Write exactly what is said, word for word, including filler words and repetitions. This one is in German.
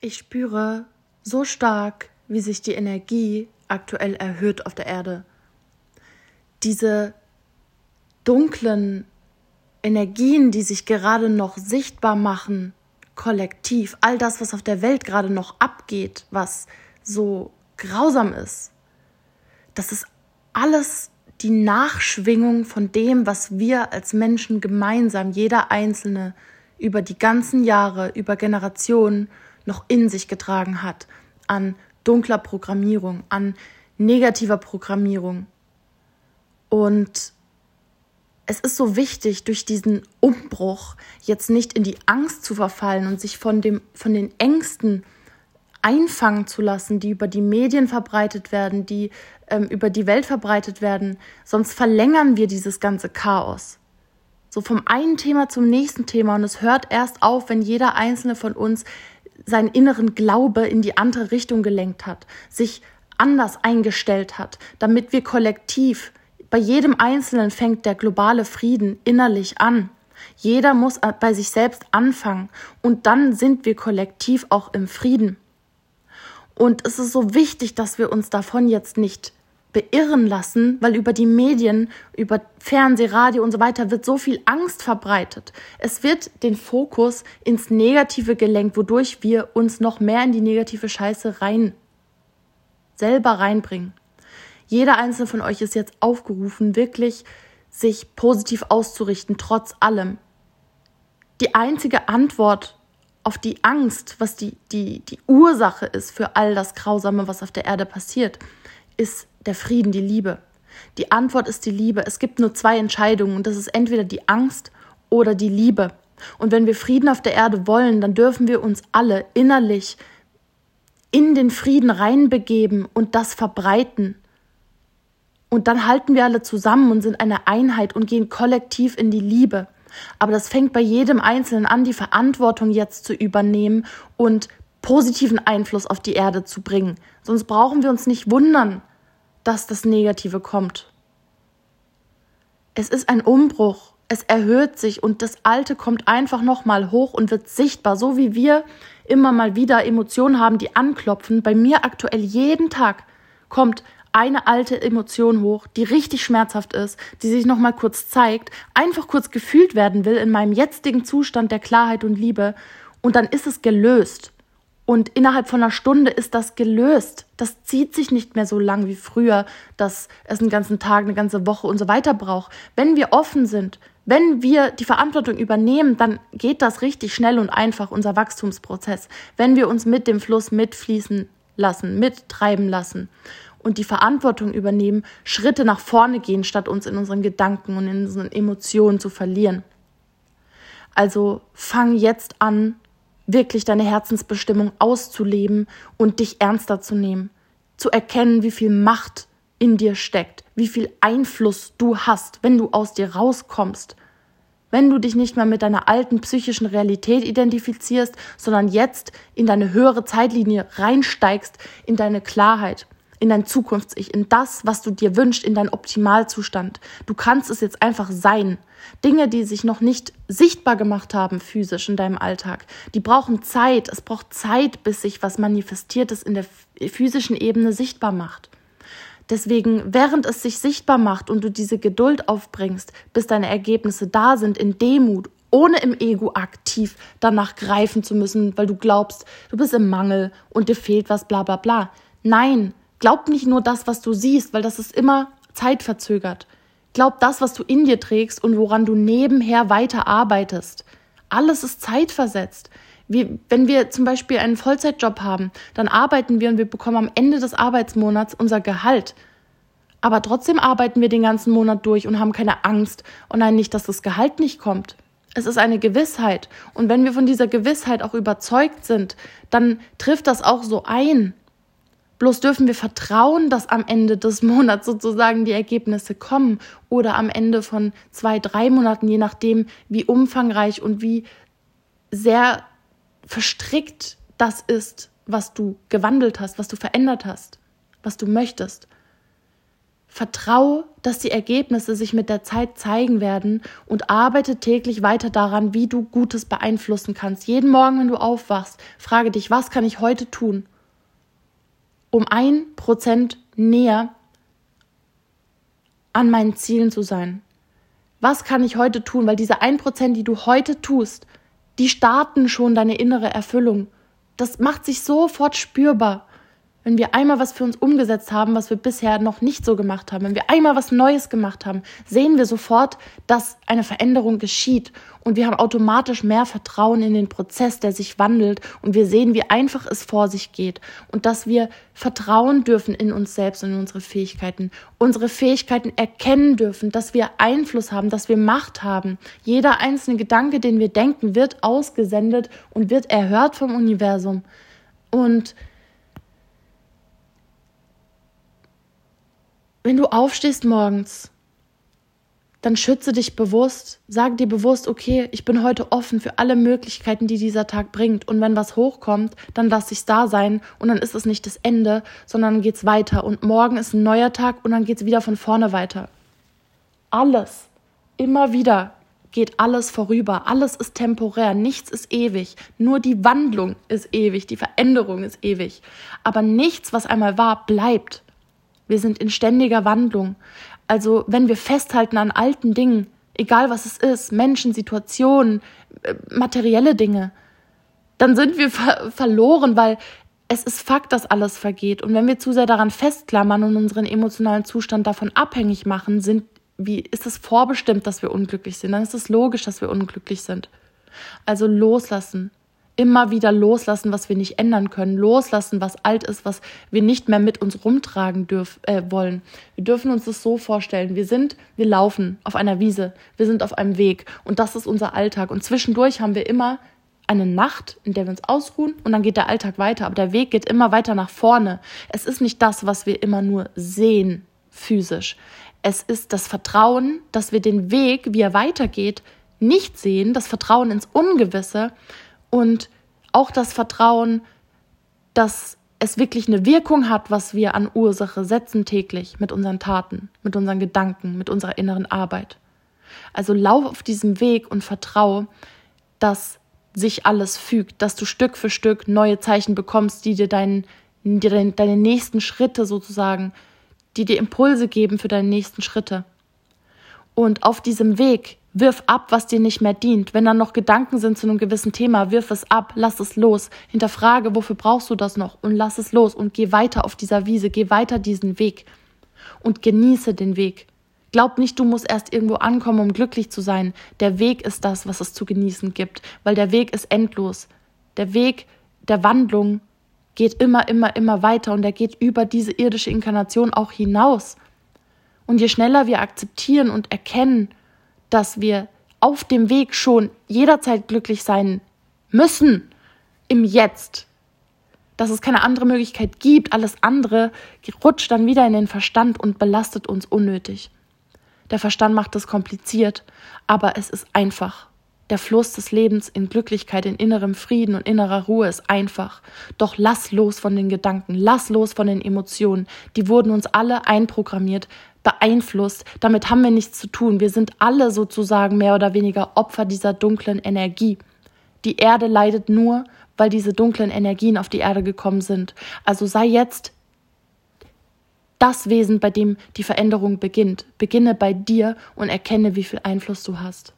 Ich spüre so stark, wie sich die Energie aktuell erhöht auf der Erde. Diese dunklen Energien, die sich gerade noch sichtbar machen, kollektiv, all das, was auf der Welt gerade noch abgeht, was so grausam ist, das ist alles die Nachschwingung von dem, was wir als Menschen gemeinsam, jeder Einzelne, über die ganzen Jahre, über Generationen noch in sich getragen hat, an dunkler Programmierung, an negativer Programmierung. Und es ist so wichtig, durch diesen Umbruch jetzt nicht in die Angst zu verfallen und sich von dem, von den Ängsten einfangen zu lassen, die über die Medien verbreitet werden, die ähm, über die Welt verbreitet werden. Sonst verlängern wir dieses ganze Chaos. So vom einen Thema zum nächsten Thema. Und es hört erst auf, wenn jeder Einzelne von uns seinen inneren Glaube in die andere Richtung gelenkt hat, sich anders eingestellt hat, damit wir kollektiv, bei jedem Einzelnen fängt der globale Frieden innerlich an. Jeder muss bei sich selbst anfangen und dann sind wir kollektiv auch im Frieden. Und es ist so wichtig, dass wir uns davon jetzt nicht beirren lassen, weil über die Medien, über Fernseh, Radio und so weiter wird so viel Angst verbreitet. Es wird den Fokus ins Negative gelenkt, wodurch wir uns noch mehr in die negative Scheiße rein, selber reinbringen. Jeder Einzelne von euch ist jetzt aufgerufen, wirklich sich positiv auszurichten, trotz allem. Die einzige Antwort auf die Angst, was die, die, die Ursache ist für all das Grausame, was auf der Erde passiert, ist der Frieden, die Liebe. Die Antwort ist die Liebe. Es gibt nur zwei Entscheidungen und das ist entweder die Angst oder die Liebe. Und wenn wir Frieden auf der Erde wollen, dann dürfen wir uns alle innerlich in den Frieden reinbegeben und das verbreiten. Und dann halten wir alle zusammen und sind eine Einheit und gehen kollektiv in die Liebe. Aber das fängt bei jedem Einzelnen an, die Verantwortung jetzt zu übernehmen und positiven Einfluss auf die Erde zu bringen. Sonst brauchen wir uns nicht wundern, dass das Negative kommt. Es ist ein Umbruch, es erhöht sich und das Alte kommt einfach nochmal hoch und wird sichtbar, so wie wir immer mal wieder Emotionen haben, die anklopfen. Bei mir aktuell jeden Tag kommt eine alte Emotion hoch, die richtig schmerzhaft ist, die sich nochmal kurz zeigt, einfach kurz gefühlt werden will in meinem jetzigen Zustand der Klarheit und Liebe und dann ist es gelöst. Und innerhalb von einer Stunde ist das gelöst. Das zieht sich nicht mehr so lang wie früher, dass es einen ganzen Tag, eine ganze Woche und so weiter braucht. Wenn wir offen sind, wenn wir die Verantwortung übernehmen, dann geht das richtig schnell und einfach, unser Wachstumsprozess. Wenn wir uns mit dem Fluss mitfließen lassen, mittreiben lassen und die Verantwortung übernehmen, Schritte nach vorne gehen, statt uns in unseren Gedanken und in unseren Emotionen zu verlieren. Also fang jetzt an, wirklich deine Herzensbestimmung auszuleben und dich ernster zu nehmen. Zu erkennen, wie viel Macht in dir steckt, wie viel Einfluss du hast, wenn du aus dir rauskommst. Wenn du dich nicht mehr mit deiner alten psychischen Realität identifizierst, sondern jetzt in deine höhere Zeitlinie reinsteigst, in deine Klarheit, in dein Zukunfts-Ich, in das, was du dir wünschst, in deinen Optimalzustand. Du kannst es jetzt einfach sein. Dinge, die sich noch nicht sichtbar gemacht haben physisch in deinem Alltag, die brauchen Zeit. Es braucht Zeit, bis sich was Manifestiertes in der physischen Ebene sichtbar macht. Deswegen, während es sich sichtbar macht und du diese Geduld aufbringst, bis deine Ergebnisse da sind, in Demut, ohne im Ego aktiv danach greifen zu müssen, weil du glaubst, du bist im Mangel und dir fehlt was, bla bla bla. Nein, glaub nicht nur das, was du siehst, weil das ist immer zeitverzögert. Glaub das, was du in dir trägst und woran du nebenher weiter arbeitest. Alles ist zeitversetzt. Wie, wenn wir zum Beispiel einen Vollzeitjob haben, dann arbeiten wir und wir bekommen am Ende des Arbeitsmonats unser Gehalt. Aber trotzdem arbeiten wir den ganzen Monat durch und haben keine Angst. Oh nein, nicht, dass das Gehalt nicht kommt. Es ist eine Gewissheit. Und wenn wir von dieser Gewissheit auch überzeugt sind, dann trifft das auch so ein. Bloß dürfen wir vertrauen, dass am Ende des Monats sozusagen die Ergebnisse kommen oder am Ende von zwei, drei Monaten, je nachdem, wie umfangreich und wie sehr verstrickt das ist, was du gewandelt hast, was du verändert hast, was du möchtest. Vertraue, dass die Ergebnisse sich mit der Zeit zeigen werden und arbeite täglich weiter daran, wie du Gutes beeinflussen kannst. Jeden Morgen, wenn du aufwachst, frage dich, was kann ich heute tun, um ein Prozent näher an meinen Zielen zu sein? Was kann ich heute tun? Weil diese ein Prozent, die du heute tust, die starten schon deine innere Erfüllung. Das macht sich sofort spürbar. Wenn wir einmal was für uns umgesetzt haben, was wir bisher noch nicht so gemacht haben, wenn wir einmal was Neues gemacht haben, sehen wir sofort, dass eine Veränderung geschieht. Und wir haben automatisch mehr Vertrauen in den Prozess, der sich wandelt. Und wir sehen, wie einfach es vor sich geht. Und dass wir vertrauen dürfen in uns selbst und in unsere Fähigkeiten. Unsere Fähigkeiten erkennen dürfen, dass wir Einfluss haben, dass wir Macht haben. Jeder einzelne Gedanke, den wir denken, wird ausgesendet und wird erhört vom Universum. Und wenn du aufstehst morgens, dann schütze dich bewusst, sag dir bewusst, okay, ich bin heute offen für alle Möglichkeiten, die dieser Tag bringt. Und wenn was hochkommt, dann lass ich's da sein und dann ist es nicht das Ende, sondern geht's weiter. Und morgen ist ein neuer Tag und dann geht's wieder von vorne weiter. Alles, immer wieder geht alles vorüber. Alles ist temporär, nichts ist ewig. Nur die Wandlung ist ewig, die Veränderung ist ewig. Aber nichts, was einmal war, bleibt. Wir sind in ständiger Wandlung. Also wenn wir festhalten an alten Dingen, egal was es ist, Menschen, Situationen, äh, materielle Dinge, dann sind wir ver- verloren, weil es ist Fakt, dass alles vergeht. Und wenn wir zu sehr daran festklammern und unseren emotionalen Zustand davon abhängig machen, sind, wie, ist es vorbestimmt, dass wir unglücklich sind. Dann ist es logisch, dass wir unglücklich sind. Also loslassen. Immer wieder loslassen, was wir nicht ändern können. Loslassen, was alt ist, was wir nicht mehr mit uns rumtragen dürf, äh, wollen. Wir dürfen uns das so vorstellen. Wir sind, wir laufen auf einer Wiese. Wir sind auf einem Weg. Und das ist unser Alltag. Und zwischendurch haben wir immer eine Nacht, in der wir uns ausruhen. Und dann geht der Alltag weiter. Aber der Weg geht immer weiter nach vorne. Es ist nicht das, was wir immer nur sehen, physisch. Es ist das Vertrauen, dass wir den Weg, wie er weitergeht, nicht sehen. Das Vertrauen ins Ungewisse. Und auch das Vertrauen, dass es wirklich eine Wirkung hat, was wir an Ursache setzen täglich mit unseren Taten, mit unseren Gedanken, mit unserer inneren Arbeit. Also lauf auf diesem Weg und vertraue, dass sich alles fügt, dass du Stück für Stück neue Zeichen bekommst, die dir, dein, die dein, deine nächsten Schritte sozusagen, die dir Impulse geben für deine nächsten Schritte. Und auf diesem Weg wirf ab, was dir nicht mehr dient. Wenn dann noch Gedanken sind zu einem gewissen Thema, wirf es ab, lass es los. Hinterfrage, wofür brauchst du das noch? Und lass es los und geh weiter auf dieser Wiese, geh weiter diesen Weg und genieße den Weg. Glaub nicht, du musst erst irgendwo ankommen, um glücklich zu sein. Der Weg ist das, was es zu genießen gibt, weil der Weg ist endlos. Der Weg der Wandlung geht immer, immer, immer weiter und er geht über diese irdische Inkarnation auch hinaus. Und je schneller wir akzeptieren und erkennen, dass wir auf dem Weg schon jederzeit glücklich sein müssen, im Jetzt. Dass es keine andere Möglichkeit gibt, alles andere rutscht dann wieder in den Verstand und belastet uns unnötig. Der Verstand macht es kompliziert, aber es ist einfach. Der Fluss des Lebens in Glücklichkeit, in innerem Frieden und innerer Ruhe ist einfach. Doch lass los von den Gedanken, lass los von den Emotionen. Die wurden uns alle einprogrammiert, beeinflusst. Damit haben wir nichts zu tun. Wir sind alle sozusagen mehr oder weniger Opfer dieser dunklen Energie. Die Erde leidet nur, weil diese dunklen Energien auf die Erde gekommen sind. Also sei jetzt das Wesen, bei dem die Veränderung beginnt. Beginne bei dir und erkenne, wie viel Einfluss du hast.